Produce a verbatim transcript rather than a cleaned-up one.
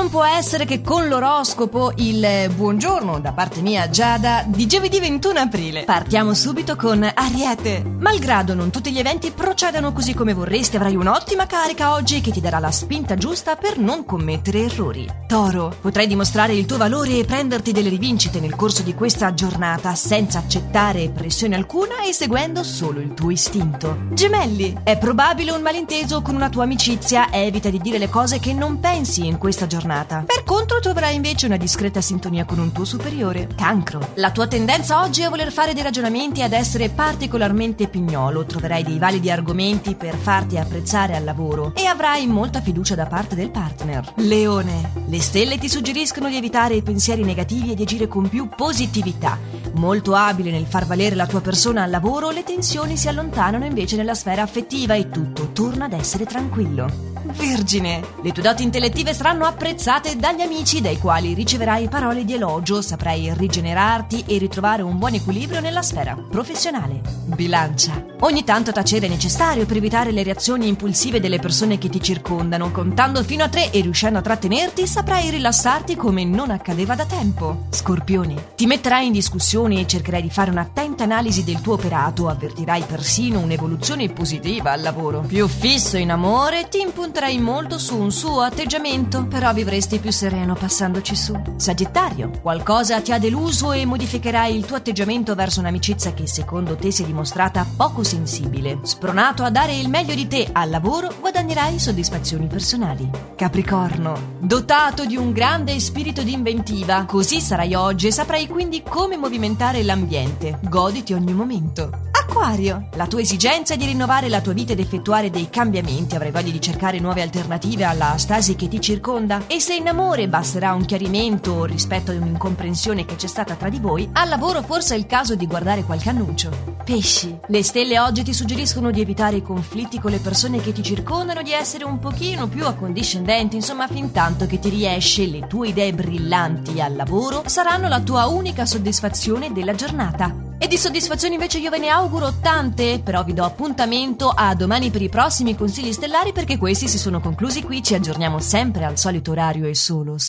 non può essere che con l'oroscopo il buongiorno da parte mia, Giada, di giovedì ventuno aprile. Partiamo subito con Ariete. Malgrado non tutti gli eventi procedano così come vorresti, avrai un'ottima carica oggi che ti darà la spinta giusta per non commettere errori. Toro, potrai dimostrare il tuo valore e prenderti delle rivincite nel corso di questa giornata senza accettare pressione alcuna e seguendo solo il tuo istinto. Gemelli, è probabile un malinteso con una tua amicizia, evita di dire le cose che non pensi in questa giornata. Per contro troverai invece una discreta sintonia con un tuo superiore. Cancro, la tua tendenza oggi è a voler fare dei ragionamenti e ad essere particolarmente pignolo, troverai dei validi argomenti per farti apprezzare al lavoro e avrai molta fiducia da parte del partner. Leone, le stelle ti suggeriscono di evitare i pensieri negativi e di agire con più positività. Molto abile nel far valere la tua persona al lavoro, le tensioni si allontanano invece nella sfera affettiva e tutto torna ad essere tranquillo. Vergine, le tue doti intellettive saranno apprezzate dagli amici, dai quali riceverai parole di elogio, saprai rigenerarti e ritrovare un buon equilibrio nella sfera professionale. Bilancia, ogni tanto tacere è necessario per evitare le reazioni impulsive delle persone che ti circondano. Contando fino a tre e riuscendo a trattenerti, saprai rilassarti come non accadeva da tempo. Scorpione, ti metterai in discussione e cercherai di fare un'attenta analisi del tuo operato, avvertirai persino un'evoluzione positiva al lavoro. Più fisso in amore, ti impunterai molto su un suo atteggiamento, però vivresti più sereno passandoci su. Sagittario, qualcosa ti ha deluso e modificherai il tuo atteggiamento verso un'amicizia che secondo te si è dimostrata poco sensibile. Spronato a dare il meglio di te al lavoro, guadagnerai soddisfazioni personali. Capricorno, dotato di un grande spirito di inventiva, così sarai oggi e saprai quindi come movimentare l'ambiente. Goditi ogni momento. Acquario, la tua esigenza è di rinnovare la tua vita ed effettuare dei cambiamenti, avrai voglia di cercare nuove alternative alla stasi che ti circonda e se in amore basterà un chiarimento rispetto ad un'incomprensione che c'è stata tra di voi, al lavoro forse è il caso di guardare qualche annuncio. Pesci, le stelle oggi ti suggeriscono di evitare i conflitti con le persone che ti circondano, di essere un pochino più accondiscendenti, insomma fin tanto che ti riesce, le tue idee brillanti al lavoro saranno la tua unica soddisfazione della giornata. E di soddisfazioni invece io ve ne auguro tante, però vi do appuntamento a domani per i prossimi consigli stellari perché questi si sono conclusi qui, ci aggiorniamo sempre al solito orario e solo.